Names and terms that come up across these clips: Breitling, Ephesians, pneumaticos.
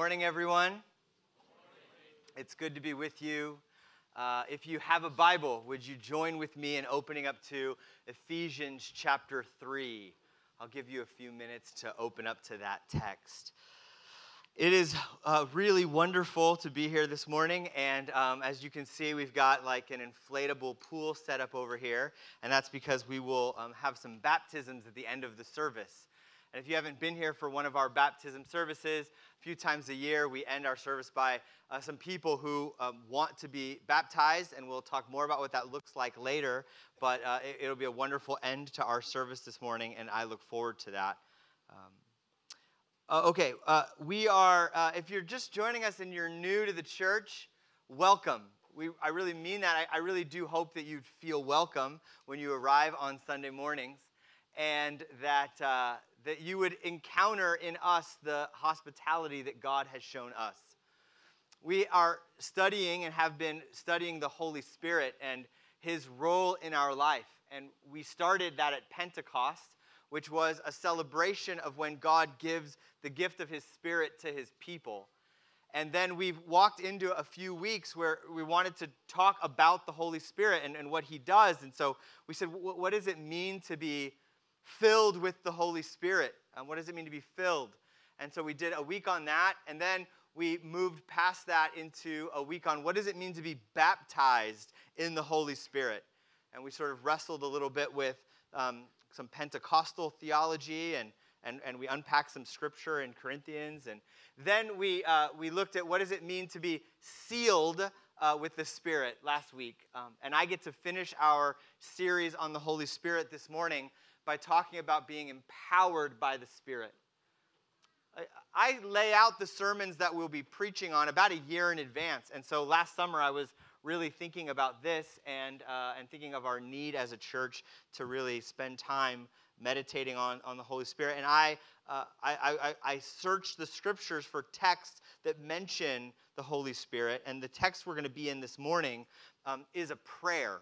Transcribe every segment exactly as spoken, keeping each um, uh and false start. morning, everyone. It's good to be with you. Uh, if you have a Bible, would you join with me in opening up to Ephesians chapter three? I'll give you a few minutes to open up to that text. It is uh, really wonderful to be here this morning, and um, as you can see, we've got like an inflatable pool set up over here, and that's because we will um, have some baptisms at the end of the service. And if you haven't been here for one of our baptism services, a few times a year we end our service by uh, some people who um, want to be baptized, and we'll talk more about what that looks like later, but uh, it, it'll be a wonderful end to our service this morning, and I look forward to that. Um, Uh, okay, uh, we are, uh, if you're just joining us and you're new to the church, welcome. We, I really mean that. I, I really do hope that you'd feel welcome when you arrive on Sunday mornings, and that, uh, that you would encounter in us the hospitality that God has shown us. We are studying and have been studying the Holy Spirit and his role in our life, and we started that at Pentecost, which was a celebration of when God gives the gift of his Spirit to his people. And then we've walked into a few weeks where we wanted to talk about the Holy Spirit and, and what he does. And so we said, what does it mean to be filled with the Holy Spirit? Um, what does it mean to be filled? And so we did a week on that, and then we moved past that into a week on what does it mean to be baptized in the Holy Spirit? And we sort of wrestled a little bit with um, some Pentecostal theology, and, and, and we unpacked some scripture in Corinthians. And then we, uh, we looked at what does it mean to be sealed uh, with the Spirit last week. Um, and I get to finish our series on the Holy Spirit this morning by talking about being empowered by the Spirit. I, I lay out the sermons that we'll be preaching on about a year in advance. And so last summer I was really thinking about this and, uh, and thinking of our need as a church to really spend time meditating on, on the Holy Spirit. And I, uh, I, I, I searched the scriptures for texts that mention the Holy Spirit. And the text we're going to be in this morning um, is a prayer.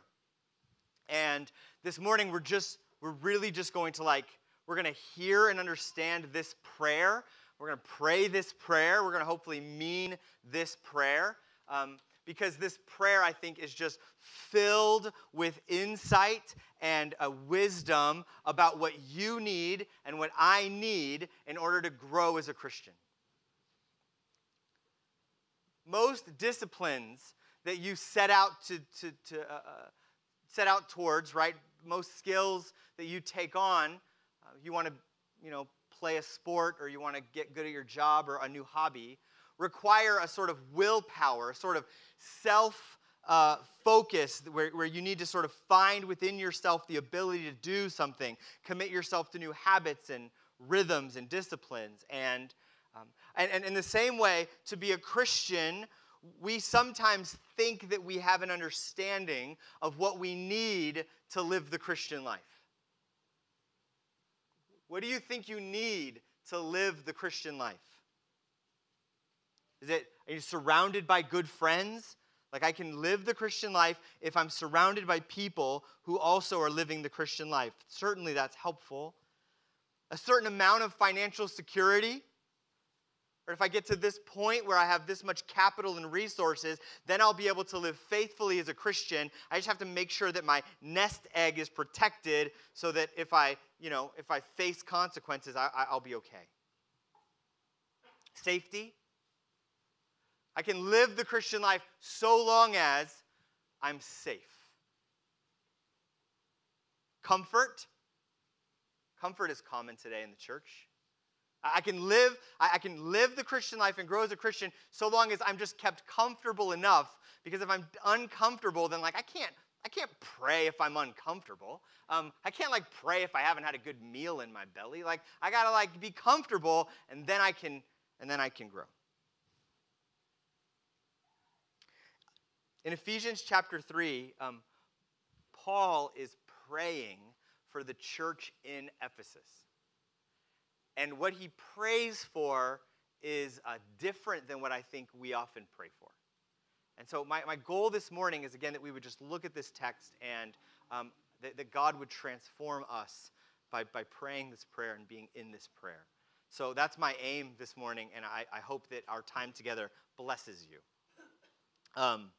And this morning we're just, we're really just going to like, we're going to hear and understand this prayer. We're going to pray this prayer. We're going to hopefully mean this prayer. Um, Because this prayer, I think, is just filled with insight and a wisdom about what you need and what I need in order to grow as a Christian. Most disciplines that you set out to, to, to uh, set out towards, right? Most skills that you take on, uh, you want to, you know, play a sport, or you want to get good at your job, or a new hobby, require a sort of willpower, a sort of self-focus uh, where, where you need to sort of find within yourself the ability to do something, commit yourself to new habits and rhythms and disciplines. And, um, and, and in the same way, to be a Christian, we sometimes think that we have an understanding of what we need to live the Christian life. What do you think you need to live the Christian life? Is it, are you surrounded by good friends? Like, I can live the Christian life if I'm surrounded by people who also are living the Christian life. Certainly that's helpful. A certain amount of financial security. Or if I get to this point where I have this much capital and resources, then I'll be able to live faithfully as a Christian. I just have to make sure that my nest egg is protected so that if I, you know, if I face consequences, I, I'll be okay. Safety. I can live the Christian life so long as I'm safe. Comfort. Comfort is common today in the church. I can live, I can live the Christian life and grow as a Christian so long as I'm just kept comfortable enough, because if I'm uncomfortable, then like I can't, I can't pray if I'm uncomfortable. Um, I can't like pray if I haven't had a good meal in my belly. Like I gotta like be comfortable, and then I can, and then I can grow. In Ephesians chapter three, um, Paul is praying for the church in Ephesus. And what he prays for is uh, different than what I think we often pray for. And so my, my goal this morning is, again, that we would just look at this text and um, that, that God would transform us by, by praying this prayer and being in this prayer. So that's my aim this morning, and I, I hope that our time together blesses you. Um,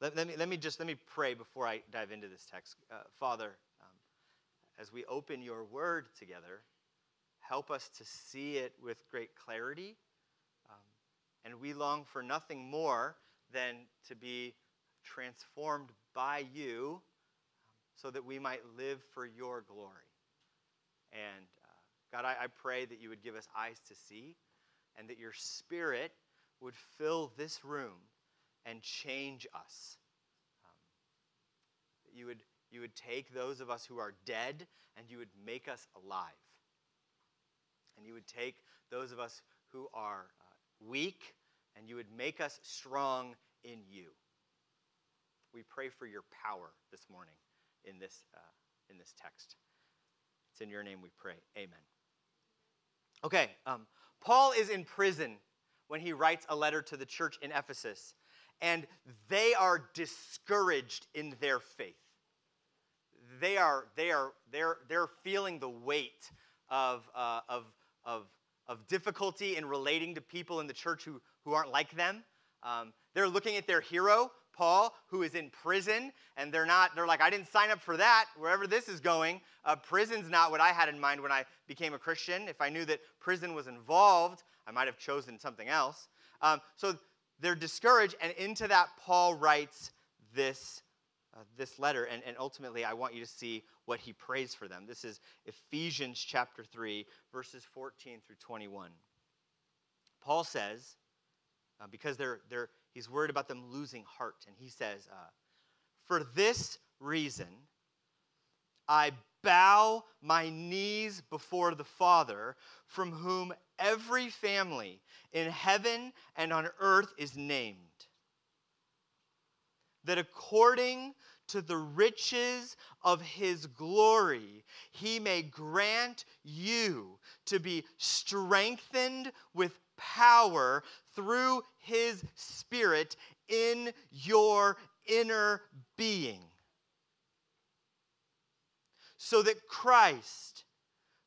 let, let me let me just let me pray before I dive into this text. Uh, Father, um, as we open your word together, help us to see it with great clarity, um, and we long for nothing more than to be transformed by you, um, so that we might live for your glory. And uh, God, I, I pray that you would give us eyes to see, and that your Spirit would fill this room and change us. Um, that you would you would take those of us who are dead, and you would make us alive. And you would take those of us who are uh, weak, and you would make us strong in you. We pray for your power this morning in this, uh, in this text. It's in your name we pray. Amen. Okay, um, Paul is in prison when he writes a letter to the church in Ephesus, and they are discouraged in their faith. They are they are they're they're feeling the weight of uh, of of of difficulty in relating to people in the church who who aren't like them. Um, they're looking at their hero, Paul, who is in prison, and they're not, they're like, I didn't sign up for that, wherever this is going. Uh, prison's not what I had in mind when I became a Christian. If I knew that prison was involved, I might have chosen something else. Um, so they're discouraged, and into that Paul writes this, uh, this letter, and, and ultimately I want you to see what he prays for them. This is Ephesians chapter three, verses fourteen through twenty-one. Paul says, uh, because they're, they're, he's worried about them losing heart. And he says, uh, for this reason, I bow my knees before the Father, from whom every family in heaven and on earth is named, that according to the riches of his glory, he may grant you to be strengthened with power through his Spirit in your inner being, so that Christ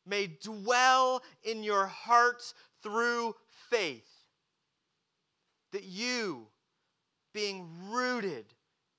may dwell in your hearts through faith, that you, being rooted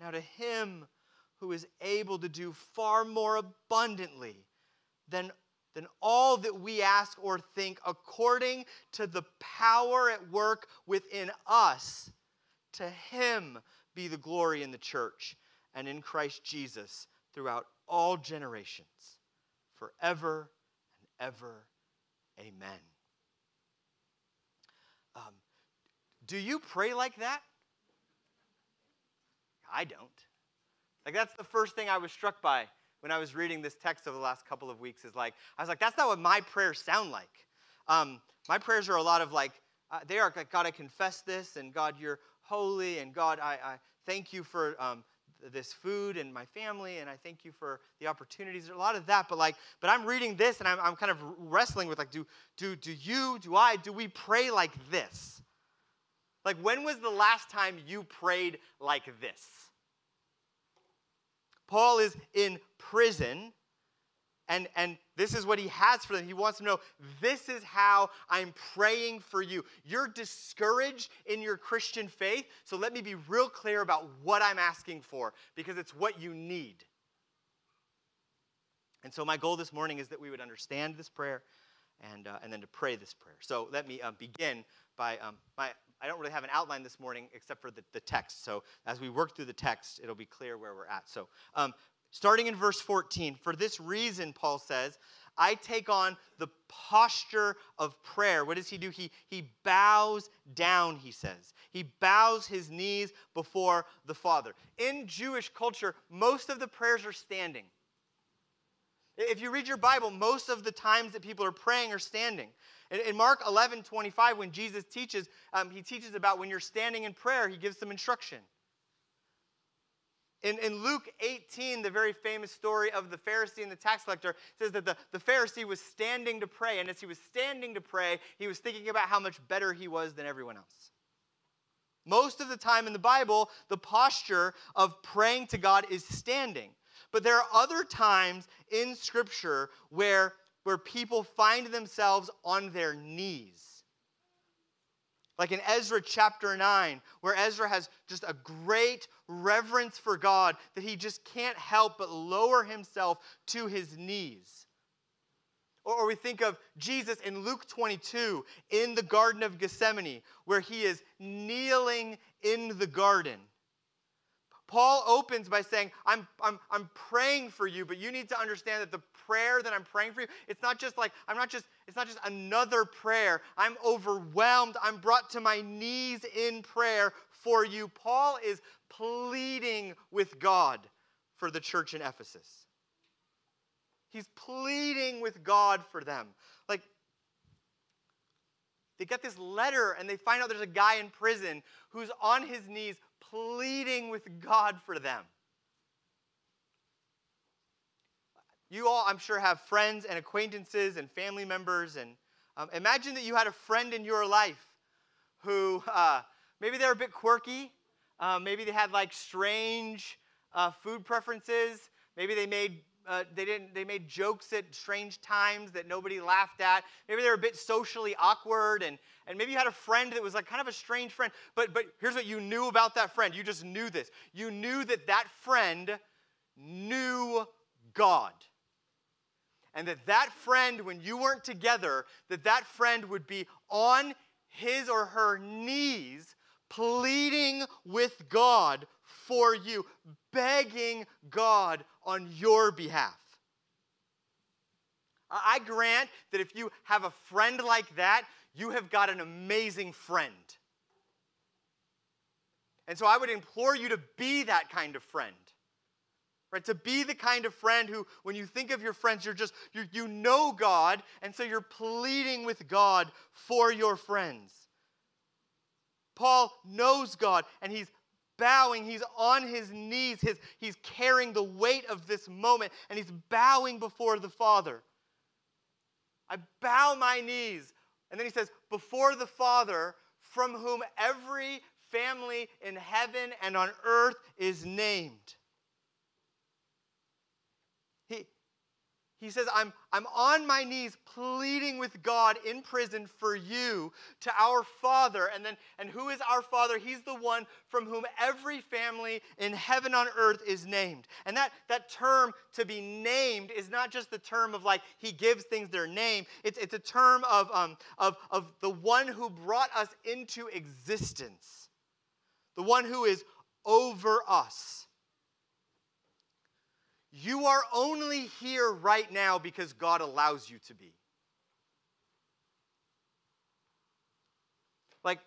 Now to him who is able to do far more abundantly than, than all that we ask or think, according to the power at work within us, to him be the glory in the church and in Christ Jesus throughout all generations, forever and ever. Amen. Um, do you pray like that? I don't. Like, that's the first thing I was struck by when I was reading this text over the last couple of weeks, is like, I was like, that's not what my prayers sound like. Um, my prayers are a lot of like, uh, they are like, God, I confess this, and God, you're holy, and God, I, I thank you for um, this food and my family, and I thank you for the opportunities. There's a lot of that, but like, but I'm reading this, and I'm, I'm kind of wrestling with like, do, do, do you, do I, do we pray like this? Like, when was the last time you prayed like this? Paul is in prison, and, and this is what he has for them. He wants them to know, this is how I'm praying for you. You're discouraged in your Christian faith, so let me be real clear about what I'm asking for, because it's what you need. And so my goal this morning is that we would understand this prayer and, uh, and then to pray this prayer. So let me uh, begin by, um, my, I don't really have an outline this morning except for the, the text. So as we work through the text, it'll be clear where we're at. So um, starting in verse fourteen, for this reason, Paul says, I take on the posture of prayer. What does he do? He, he bows down, he says. He bows his knees before the Father. In Jewish culture, most of the prayers are standing. If you read your Bible, most of the times that people are praying are standing. In Mark eleven twenty-five, when Jesus teaches, um, he teaches about when you're standing in prayer, he gives some instruction. In, in Luke eighteen, the very famous story of the Pharisee and the tax collector says that the, the Pharisee was standing to pray, and as he was standing to pray, he was thinking about how much better he was than everyone else. Most of the time in the Bible, the posture of praying to God is standing. But there are other times in Scripture where, where people find themselves on their knees. Like in Ezra chapter nine, where Ezra has just a great reverence for God that he just can't help but lower himself to his knees. Or, or we think of Jesus in Luke twenty-two in the Garden of Gethsemane, where he is kneeling in the garden. Paul opens by saying, I'm, I'm, I'm praying for you, but you need to understand that the prayer that I'm praying for you, it's not just like, I'm not just, it's not just another prayer. I'm overwhelmed. I'm brought to my knees in prayer for you. Paul is pleading with God for the church in Ephesus. He's pleading with God for them. Like, they get this letter and they find out there's a guy in prison who's on his knees pleading with God for them. You all, I'm sure, have friends and acquaintances and family members. And um, imagine that you had a friend in your life who, uh, maybe they're a bit quirky. Uh, maybe they had like strange uh, food preferences. Maybe they made uh, they didn't they made jokes at strange times that nobody laughed at. Maybe they're a bit socially awkward, and and maybe you had a friend that was like kind of a strange friend. But but here's what you knew about that friend. You just knew this. You knew that that friend knew God. And that that friend, when you weren't together, that that friend would be on his or her knees pleading with God for you, begging God on your behalf. I grant that if you have a friend like that, you have got an amazing friend. And so I would implore you to be that kind of friend. Right, to be the kind of friend who, when you think of your friends, you're just, you you know God, and so you're pleading with God for your friends. Paul knows God, and he's bowing, he's on his knees, his, he's carrying the weight of this moment, and he's bowing before the Father. I bow my knees, and then he says, before the Father, from whom every family in heaven and on earth is named. He says, I'm, I'm on my knees pleading with God in prison for you to our Father. And then, and who is our Father? He's the one from whom every family in heaven on earth is named. And that, that term to be named is not just the term of like he gives things their name. It's, it's a term of, um, of, of the one who brought us into existence. The one who is over us. You are only here right now because God allows you to be. Like,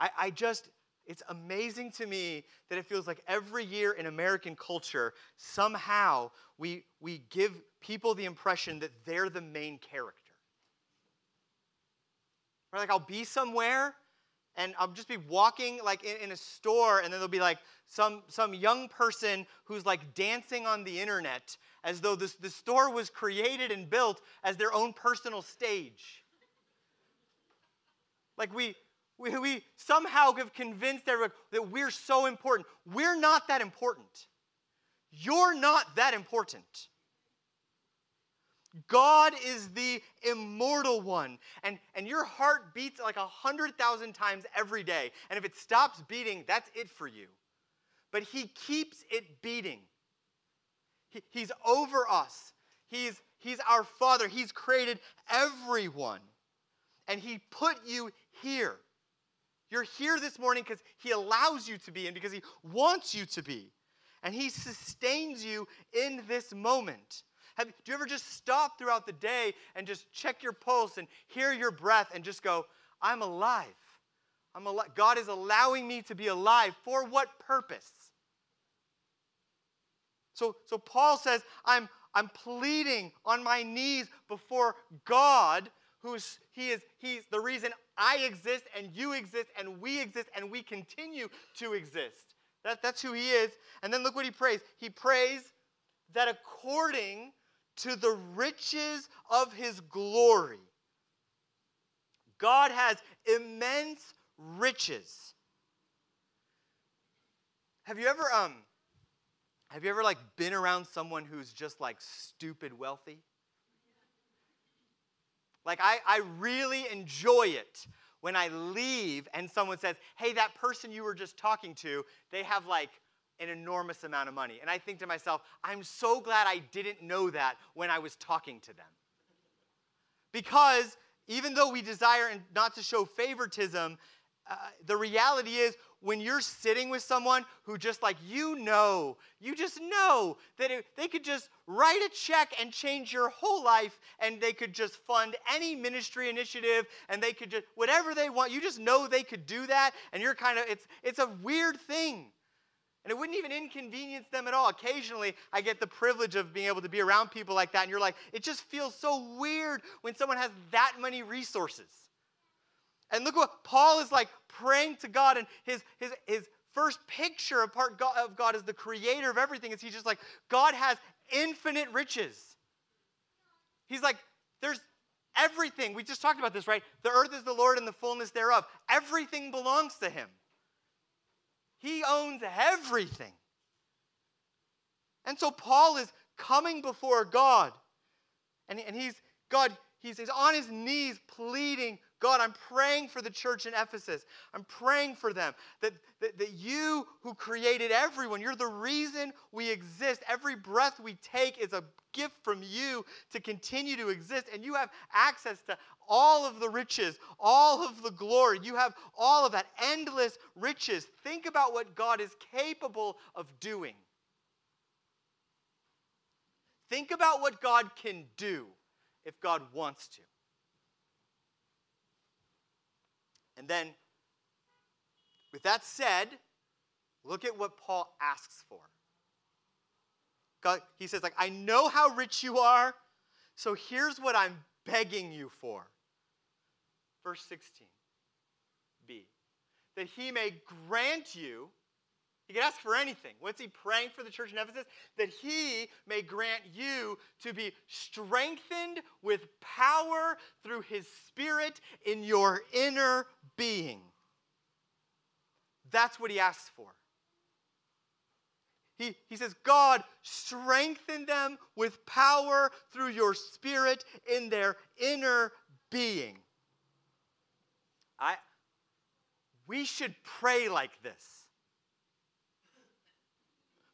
I, I just, it's amazing to me that it feels like every year in American culture, somehow we, we give people the impression that they're the main character. Right? Like, I'll be somewhere, and I'll just be walking like in, in a store, and then there'll be like some, some young person who's like dancing on the internet as though this, the store was created and built as their own personal stage. Like we, we, we somehow have convinced everyone that we're so important. We're not that important. You're not that important. God is the immortal one, and, and your heart beats like one hundred thousand times every day, and if it stops beating, that's it for you. But he keeps it beating. He, he's over us. He's, he's our Father. He's created everyone, and he put you here. You're here this morning because he allows you to be and because he wants you to be, and he sustains you in this moment. Have, do you ever just stop throughout the day and just check your pulse and hear your breath and just go, I'm alive. I'm al- God is allowing me to be alive. For what purpose? So, so Paul says, I'm I'm pleading on my knees before God, who's he is he's the reason I exist and you exist and we exist and we continue to exist. That, that's who he is. And then look what he prays. He prays that according to the riches of his glory, God has immense riches. Have you ever um have you ever like been around someone who's just like stupid wealthy? Like I, I really enjoy it when I leave and someone says, hey, that person you were just talking to, they have like an enormous amount of money. And I think to myself, I'm so glad I didn't know that when I was talking to them. Because even though we desire not to show favoritism, uh, the reality is when you're sitting with someone who just like, you know, you just know that it, they could just write a check and change your whole life, and they could just fund any ministry initiative, and they could just, whatever they want, you just know they could do that, and you're kind of, it's, it's a weird thing. And it wouldn't even inconvenience them at all. Occasionally, I get the privilege of being able to be around people like that, and you're like, it just feels so weird when someone has that many resources. And look what Paul is like praying to God, and his, his, his first picture of God, of God as the creator of everything is he's just like, God has infinite riches. He's like, there's everything. We just talked about this, right? The earth is the Lord and the fullness thereof. Everything belongs to him. He owns everything. And so Paul is coming before God. And, and he's, God, he's, he's on his knees pleading, God, I'm praying for the church in Ephesus. I'm praying for them. That, that, that you who created everyone, you're the reason we exist. Every breath we take is a gift from you to continue to exist. And you have access to all of the riches, all of the glory. You have all of that endless riches. Think about what God is capable of doing. Think about what God can do if God wants to. And then, with that said, look at what Paul asks for. God, he says, like, I know how rich you are, so here's what I'm begging you for. Verse sixteen b, that he may grant you, he can ask for anything. What's he praying for the church in Ephesus? That he may grant you to be strengthened with power through his Spirit in your inner being. That's what he asks for. He, he says, God, strengthen them with power through your Spirit in their inner being. I, we should pray like this.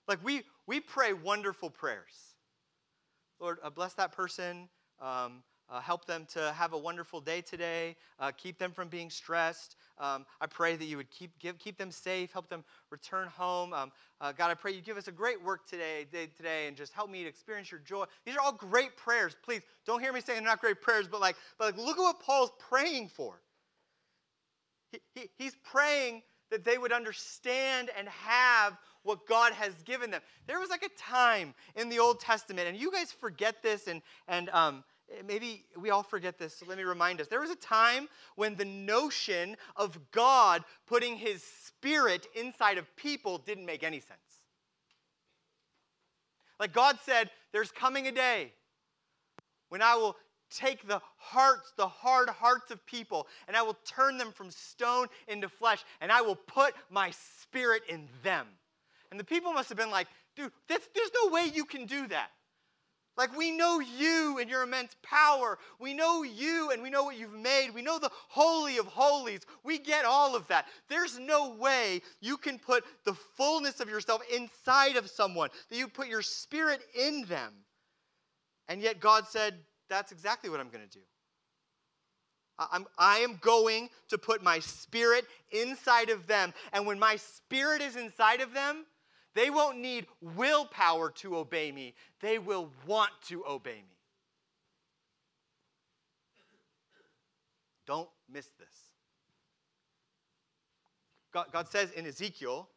Like we, we pray wonderful prayers. Lord, uh, bless that person. Um, Uh, help them to have a wonderful day today. Uh, keep them from being stressed. Um, I pray that you would keep give, keep them safe. Help them return home. Um, uh, God, I pray you give us a great work today, day, today, and just help me to experience your joy. These are all great prayers. Please don't hear me saying they're not great prayers, but like, but like, look at what Paul's praying for. He, he, he's praying that they would understand and have what God has given them. There was like a time in the Old Testament, and you guys forget this, and and um. Maybe we all forget this, so let me remind us. There was a time when the notion of God putting his Spirit inside of people didn't make any sense. Like God said, there's coming a day when I will take the hearts, the hard hearts of people, and I will turn them from stone into flesh, and I will put my Spirit in them. And the people must have been like, dude, that's, there's no way you can do that. Like, we know you and your immense power. We know you and we know what you've made. We know the Holy of Holies. We get all of that. There's no way you can put the fullness of yourself inside of someone, that you put your Spirit in them. And yet God said, that's exactly what I'm going to do. I'm, I am going to put my Spirit inside of them. And when my Spirit is inside of them, they won't need willpower to obey me. They will want to obey me. Don't miss this. God, God says in Ezekiel,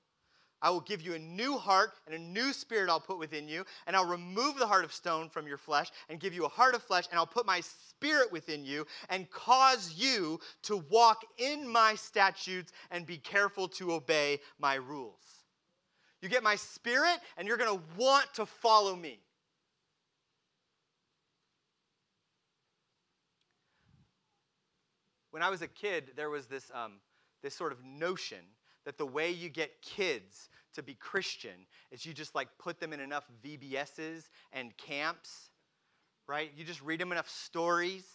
I will give you a new heart and a new spirit I'll put within you, and I'll remove the heart of stone from your flesh and give you a heart of flesh, and I'll put my spirit within you and cause you to walk in my statutes and be careful to obey my rules. You get my spirit, and you're going to want to follow me. When I was a kid, there was this, um, this sort of notion that the way you get kids to be Christian is you just like put them in enough V B Ses and camps, right? You just read them enough stories,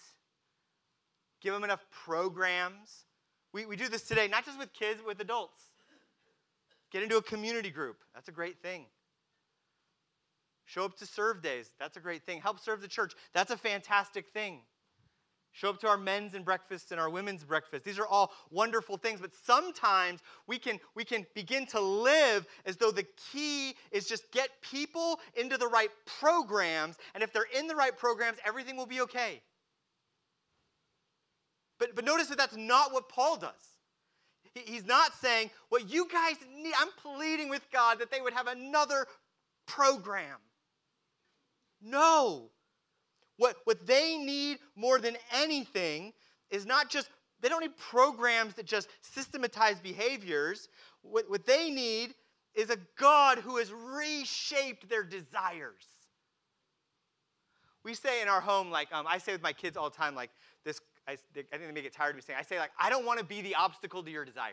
give them enough programs. We, we do this today, not just with kids, but with adults. Get into a community group. That's a great thing. Show up to serve days. That's a great thing. Help serve the church. That's a fantastic thing. Show up to our men's and breakfast and our women's breakfast. These are all wonderful things, but sometimes we can, we can begin to live as though the key is just get people into the right programs, and if they're in the right programs, everything will be okay. But, but notice that that's not what Paul does. He, he's not saying, what you guys need, I'm pleading with God that they would have another program. No. What, what they need more than anything is not just, they don't need programs that just systematize behaviors. What, what they need is a God who has reshaped their desires. We say in our home, like, um, I say with my kids all the time, like, this, I, they, I think they may get tired of me saying, I say, like, I don't want to be the obstacle to your desires.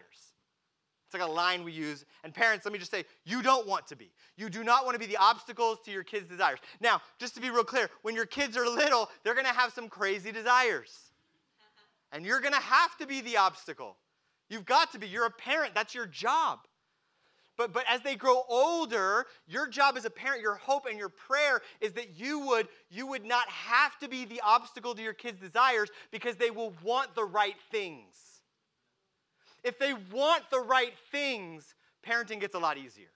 It's like a line we use. And parents, let me just say, you don't want to be. You do not want to be the obstacles to your kids' desires. Now, just to be real clear, when your kids are little, they're going to have some crazy desires. And you're going to have to be the obstacle. You've got to be. You're a parent. That's your job. But, but as they grow older, your job as a parent, your hope and your prayer is that you would, you would not have to be the obstacle to your kids' desires, because they will want the right things. If they want the right things, parenting gets a lot easier.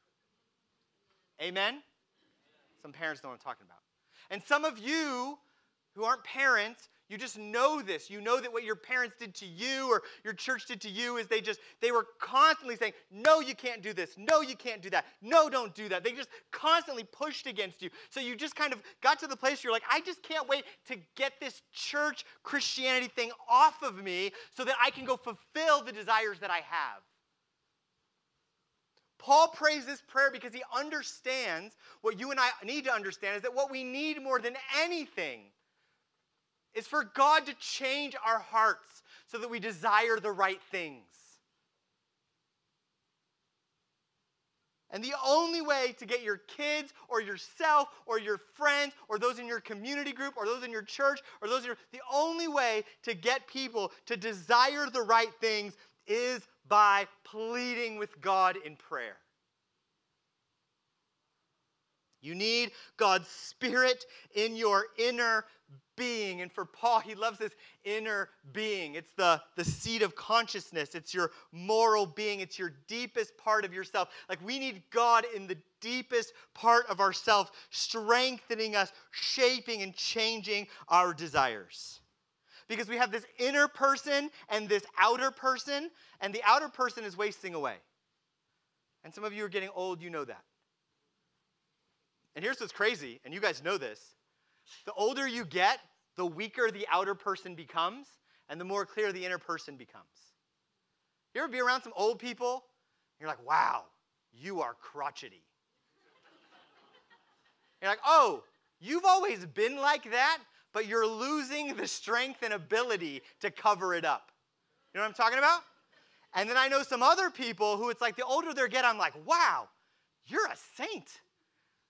Amen? Some parents know what I'm talking about. And some of you who aren't parents, you just know this. You know that what your parents did to you or your church did to you is they just, they were constantly saying, no, you can't do this. No, you can't do that. No, don't do that. They just constantly pushed against you. So you just kind of got to the place where you're like, I just can't wait to get this church Christianity thing off of me so that I can go fulfill the desires that I have. Paul prays this prayer because he understands what you and I need to understand is that what we need more than anything is for God to change our hearts so that we desire the right things. And the only way to get your kids or yourself or your friends or those in your community group or those in your church or those in your, the only way to get people to desire the right things is by pleading with God in prayer. You need God's Spirit in your inner being. And for Paul, he loves this inner being. It's the, the seat of consciousness. It's your moral being. It's your deepest part of yourself. Like, we need God in the deepest part of ourself, strengthening us, shaping and changing our desires. Because we have this inner person and this outer person, and the outer person is wasting away. And some of you are getting old, you know that. And here's what's crazy, and you guys know this. The older you get, the weaker the outer person becomes, and the more clear the inner person becomes. You ever be around some old people, and you're like, wow, you are crotchety. You're like, oh, you've always been like that, but you're losing the strength and ability to cover it up. You know what I'm talking about? And then I know some other people who it's like the older they get, I'm like, wow, you're a saint.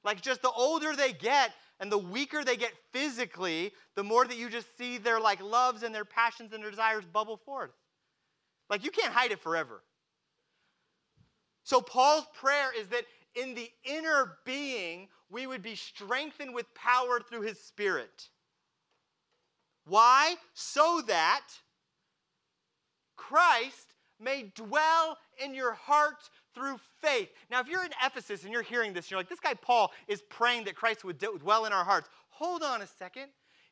Like, just the older they get, and the weaker they get physically, the more that you just see their, like, loves and their passions and their desires bubble forth. Like, you can't hide it forever. So Paul's prayer is that in the inner being, we would be strengthened with power through his Spirit. Why? So that Christ may dwell in your heart through faith. Now, if you're in Ephesus and you're hearing this, and you're like, this guy Paul is praying that Christ would dwell in our hearts. Hold on a second.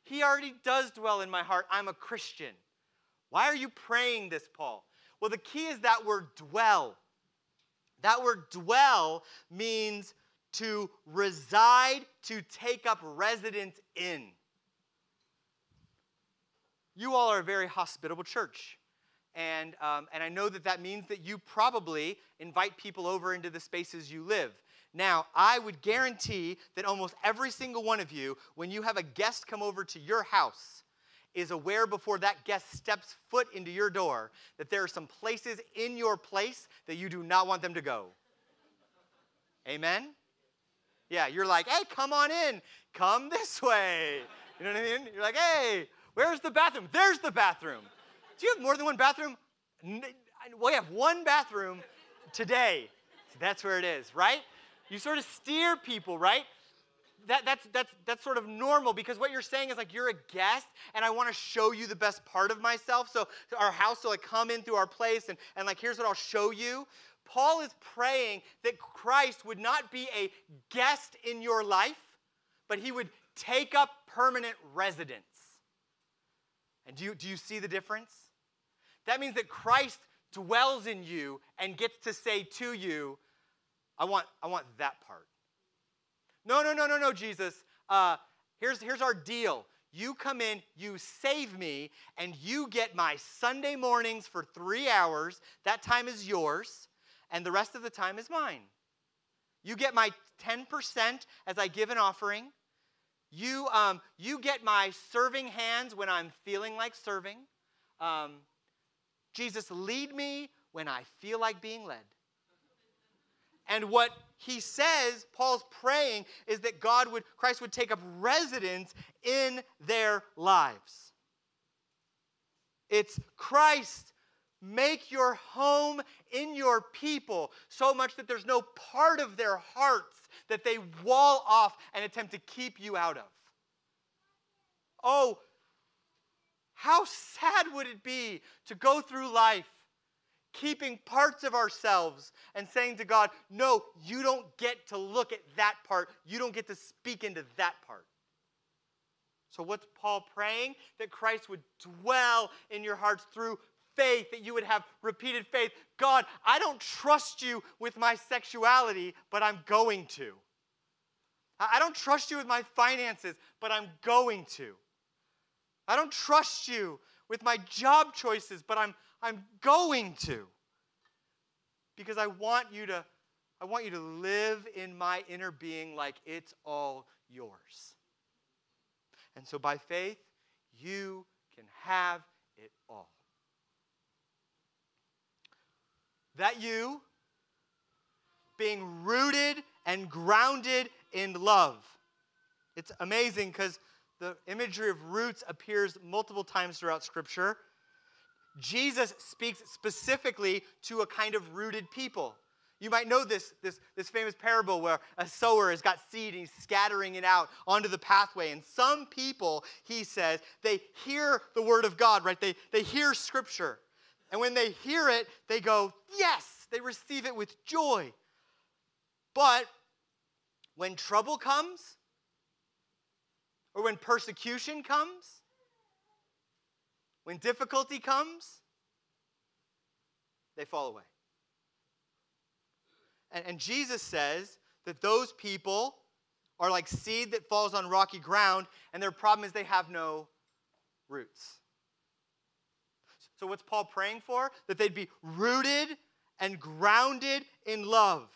He already does dwell in my heart. I'm a Christian. Why are you praying this, Paul? Well, the key is that word dwell. That word dwell means to reside, to take up residence in. You all are a very hospitable church. And, um, and I know that that means that you probably invite people over into the spaces you live. Now, I would guarantee that almost every single one of you, when you have a guest come over to your house, is aware before that guest steps foot into your door that there are some places in your place that you do not want them to go. Amen? Yeah, you're like, hey, come on in. Come this way. You know what I mean? You're like, hey, where's the bathroom? There's the bathroom. Do you have more than one bathroom? We have one bathroom today. That's where it is, right? You sort of steer people, right? That, that's, that's, that's sort of normal, because what you're saying is like, you're a guest and I want to show you the best part of myself. So our house, so like come in through our place and, and like, here's what I'll show you. Paul is praying that Christ would not be a guest in your life, but he would take up permanent residence. And do you, do you see the difference? That means that Christ dwells in you and gets to say to you, I want, I want that part. No, no, no, no, no, Jesus. Uh, here's, here's our deal. You come in, you save me, and you get my Sunday mornings for three hours. That time is yours, and the rest of the time is mine. You get my ten percent as I give an offering. You, um, you get my serving hands when I'm feeling like serving. Um, Jesus, lead me when I feel like being led. And what he says, Paul's praying, is that God would, Christ would take up residence in their lives. It's Christ, make your home in your people so much that there's no part of their hearts that they wall off and attempt to keep you out of. Oh, how sad would it be to go through life keeping parts of ourselves and saying to God, no, you don't get to look at that part. You don't get to speak into that part. So what's Paul praying? That Christ would dwell in your hearts through faith, that you would have repeated faith. God, I don't trust you with my sexuality, but I'm going to. I don't trust you with my finances, but I'm going to. I don't trust you with my job choices, but I'm I'm going to, because I want you to, I want you to live in my inner being like it's all yours. And so by faith, you can have it all. That you, being rooted and grounded in love. It's amazing because the imagery of roots appears multiple times throughout Scripture. Jesus speaks specifically to a kind of rooted people. You might know this, this, this famous parable where a sower has got seed and he's scattering it out onto the pathway. And some people, he says, they hear the word of God, right? They, they hear Scripture. And when they hear it, they go, yes, they receive it with joy. But when trouble comes, or when persecution comes, when difficulty comes, they fall away. And, and Jesus says that those people are like seed that falls on rocky ground, and their problem is they have no roots. So what's Paul praying for? That they'd be rooted and grounded in love.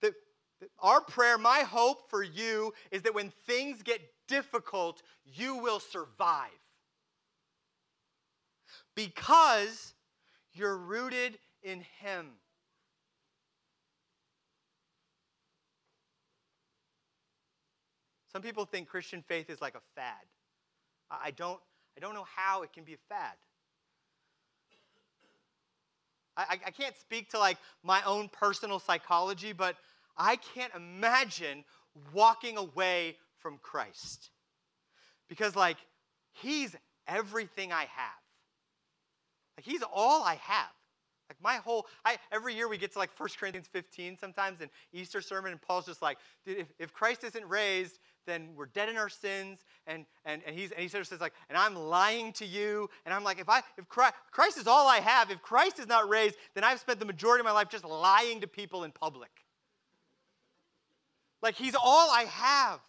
That, that our prayer, my hope for you, is that when things get difficult, you will survive. Because you're rooted in him. Some people think Christian faith is like a fad. I don't, I don't know how it can be a fad. I, I can't speak to like my own personal psychology, but I can't imagine walking away from Christ. Because like, he's everything I have. Like, he's all I have. Like my whole, I, every year we get to like First Corinthians fifteen sometimes in Easter sermon, and Paul's just like, dude, if, if Christ isn't raised, then we're dead in our sins, and and and he's and he sort of says like, and I'm lying to you, and I'm like, if I if Christ, Christ is all I have, if Christ is not raised, then I've spent the majority of my life just lying to people in public. Like he's all I have.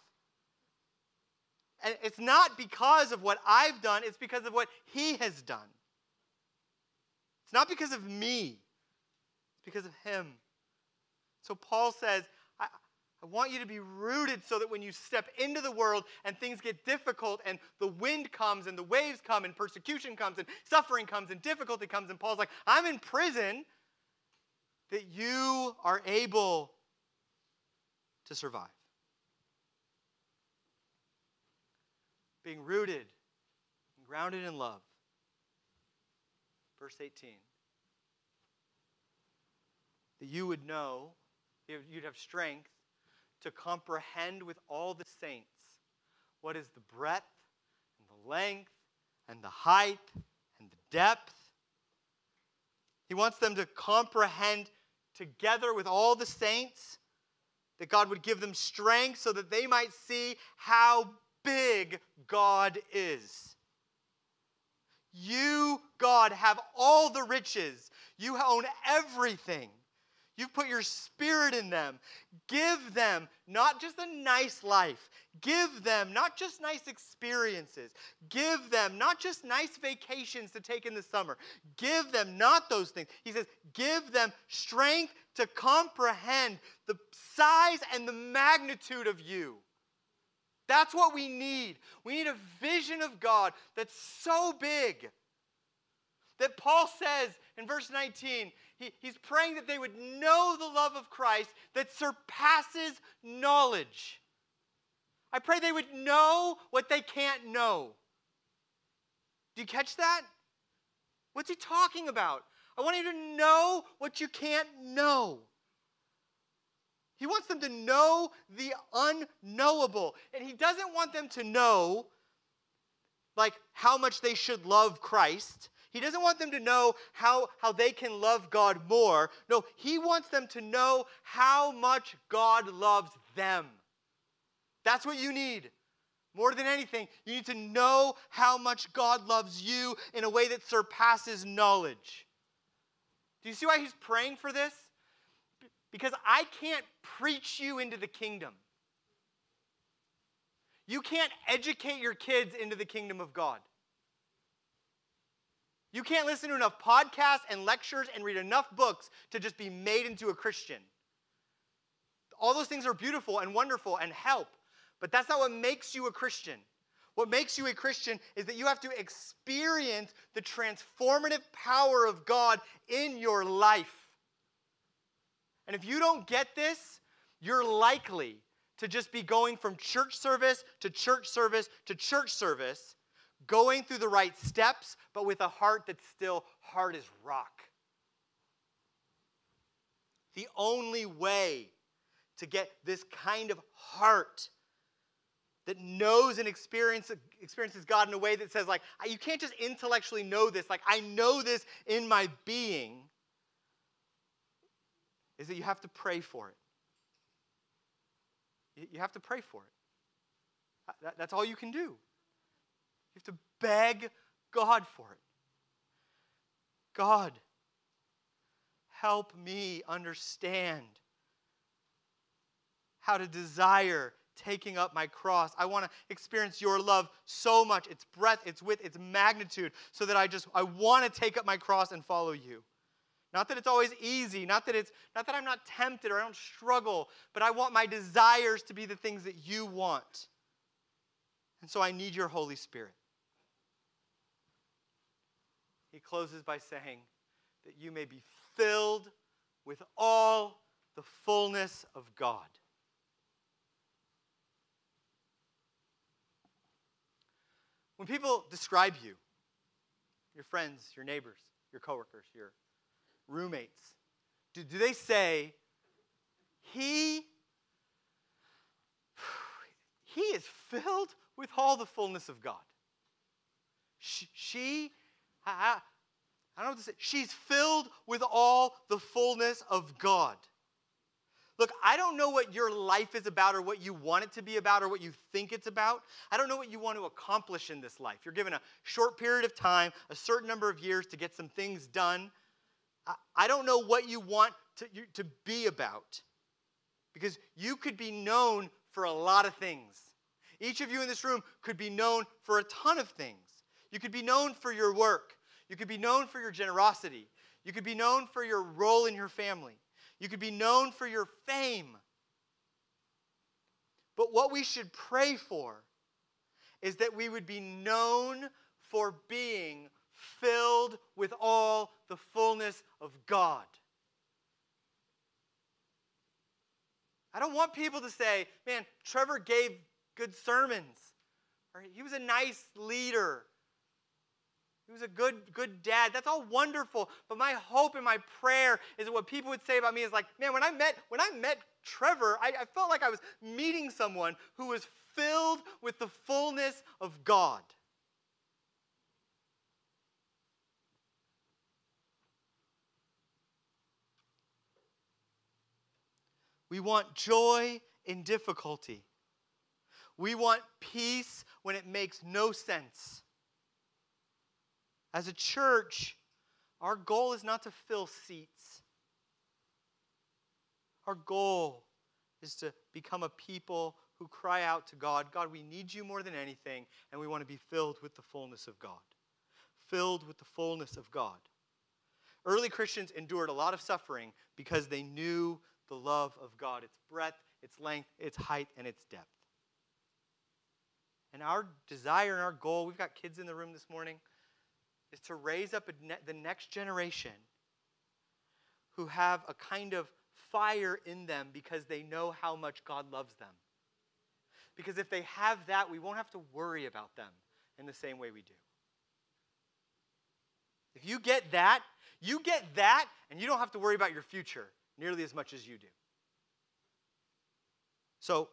And it's not because of what I've done, it's because of what he has done. It's not because of me, it's because of him. So Paul says, I, I want you to be rooted so that when you step into the world and things get difficult and the wind comes and the waves come and persecution comes and suffering comes and difficulty comes, and Paul's like, I'm in prison, that you are able to survive. Being rooted and grounded in love. Verse eighteen. That you would know, you'd have strength to comprehend with all the saints what is the breadth and the length and the height and the depth. He wants them to comprehend together with all the saints, that God would give them strength so that they might see how big God is. You, God, have all the riches. You own everything. You've put your spirit in them. Give them not just a nice life. Give them not just nice experiences. Give them not just nice vacations to take in the summer. Give them not those things. He says, give them strength to comprehend the size and the magnitude of you. That's what we need. We need a vision of God that's so big that Paul says in verse nineteen, he, he's praying that they would know the love of Christ that surpasses knowledge. I pray they would know what they can't know. Do you catch that? What's he talking about? I want you to know what you can't know. He wants them to know the unknowable. And he doesn't want them to know, like, how much they should love Christ. He doesn't want them to know how, how they can love God more. No, he wants them to know how much God loves them. That's what you need. More than anything, you need to know how much God loves you in a way that surpasses knowledge. Do you see why he's praying for this? Because I can't preach you into the kingdom. You can't educate your kids into the kingdom of God. You can't listen to enough podcasts and lectures and read enough books to just be made into a Christian. All those things are beautiful and wonderful and help, but that's not what makes you a Christian. What makes you a Christian is that you have to experience the transformative power of God in your life. And if you don't get this, you're likely to just be going from church service to church service to church service, going through the right steps, but with a heart that's still hard as rock. The only way to get this kind of heart that knows and experiences, experiences God in a way that says, like, you can't just intellectually know this. Like, I know this in my being, is that you have to pray for it. You have to pray for it. That's all you can do. You have to beg God for it. God, help me understand how to desire taking up my cross. I want to experience your love so much, its breadth, its width, its magnitude, so that I just, I want to take up my cross and follow you. Not that it's always easy, not that it's not that I'm not tempted or I don't struggle, but I want my desires to be the things that you want. And so I need your Holy Spirit. He closes by saying that you may be filled with all the fullness of God. When people describe you, your friends, your neighbors, your coworkers, your roommates, do, do they say, he, he is filled with all the fullness of God? She, she I, I don't know what to say. She's filled with all the fullness of God. Look, I don't know what your life is about or what you want it to be about or what you think it's about. I don't know what you want to accomplish in this life. You're given a short period of time, a certain number of years to get some things done. I, I don't know what you want to, you, to be about, because you could be known for a lot of things. Each of you in this room could be known for a ton of things. You could be known for your work. You could be known for your generosity. You could be known for your role in your family. You could be known for your fame. But what we should pray for is that we would be known for being filled with all the fullness of God. I don't want people to say, man, Trevor gave good sermons, or he was a nice leader. He was a good, good dad. That's all wonderful. But my hope and my prayer is that what people would say about me is like, man, when I met, when I met Trevor, I, I felt like I was meeting someone who was filled with the fullness of God. We want joy in difficulty. We want peace when it makes no sense. As a church, our goal is not to fill seats. Our goal is to become a people who cry out to God, God, we need you more than anything, and we want to be filled with the fullness of God. Filled with the fullness of God. Early Christians endured a lot of suffering because they knew the love of God, its breadth, its length, its height, and its depth. And our desire and our goal, we've got kids in the room this morning, is to raise up ne- the next generation who have a kind of fire in them because they know how much God loves them. Because if they have that, we won't have to worry about them in the same way we do. If you get that, you get that, and you don't have to worry about your future nearly as much as you do. So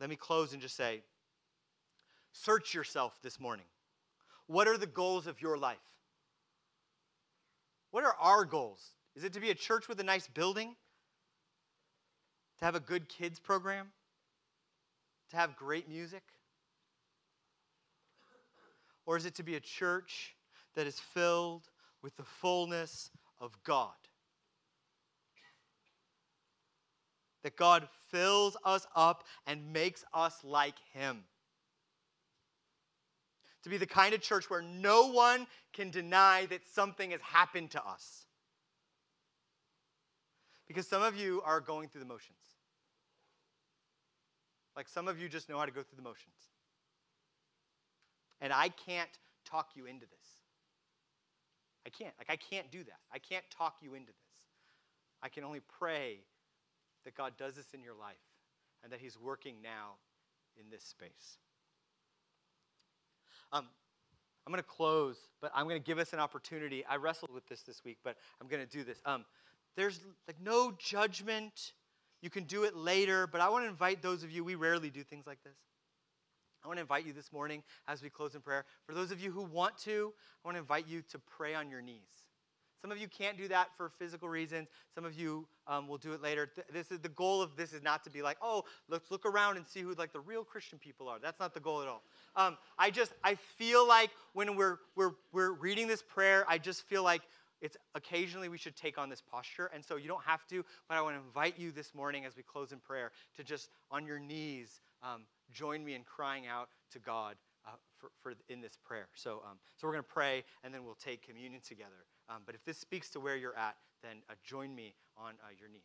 let me close and just say, search yourself this morning. What are the goals of your life? What are our goals? Is it to be a church with a nice building? To have a good kids program? To have great music? Or is it to be a church that is filled with the fullness of God? That God fills us up and makes us like Him. To be the kind of church where no one can deny that something has happened to us. Because some of you are going through the motions. Like some of you just know how to go through the motions. And I can't talk you into this. I can't. Like I can't do that. I can't talk you into this. I can only pray that God does this in your life and that He's working now in this space. Um, I'm going to close, but I'm going to give us an opportunity. I wrestled with this this week, but I'm going to do this. Um, there's like no judgment. You can do it later, but I want to invite those of you, we rarely do things like this. I want to invite you this morning as we close in prayer. For those of you who want to, I want to invite you to pray on your knees. Some of you can't do that for physical reasons. Some of you um, will do it later. Th- this is the goal of this is not to be like, oh, let's look around and see who like the real Christian people are. That's not the goal at all. Um, I just I feel like when we're we're we're reading this prayer, I just feel like it's occasionally we should take on this posture. And so you don't have to, but I want to invite you this morning as we close in prayer to just on your knees um, join me in crying out to God uh, for, for in this prayer. So um, so we're gonna pray and then we'll take communion together. Um, but if this speaks to where you're at, then uh, join me on uh, your knees.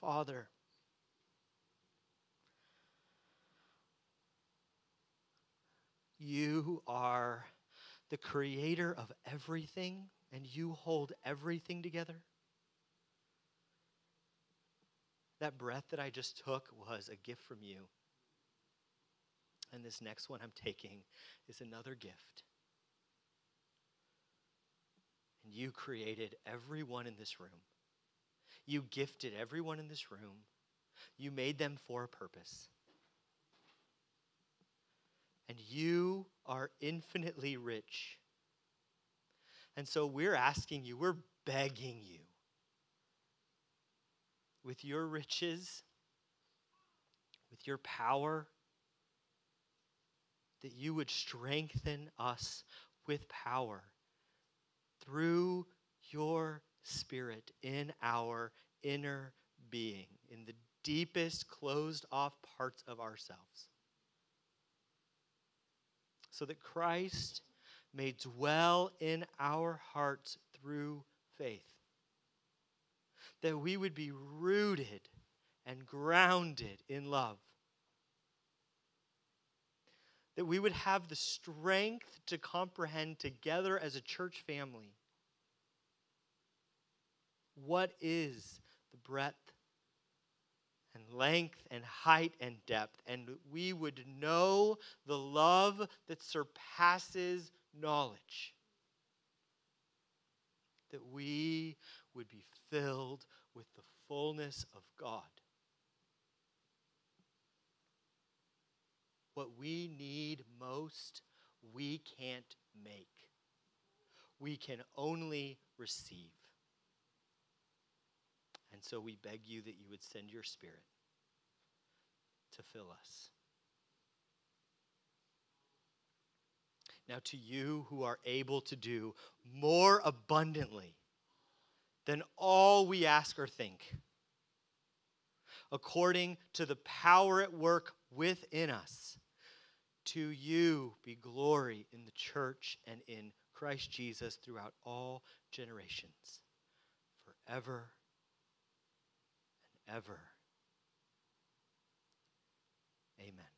Father, you are the creator of everything, and you hold everything together. That breath that I just took was a gift from you. And this next one I'm taking is another gift. And you created everyone in this room. You gifted everyone in this room. You made them for a purpose. And you are infinitely rich. And so we're asking you, we're begging you, with your riches, with your power, that you would strengthen us with power through your Spirit in our inner being, in the deepest, closed-off parts of ourselves, so that Christ may dwell in our hearts through faith, that we would be rooted and grounded in love, that we would have the strength to comprehend together as a church family what is the breadth and length and height and depth, and we would know the love that surpasses knowledge, that we would be filled with the fullness of God. What we need most, we can't make. We can only receive. And so we beg you that you would send your Spirit to fill us. Now to you who are able to do more abundantly than all we ask or think, according to the power at work within us, to you be glory in the church and in Christ Jesus throughout all generations, forever and ever. Amen.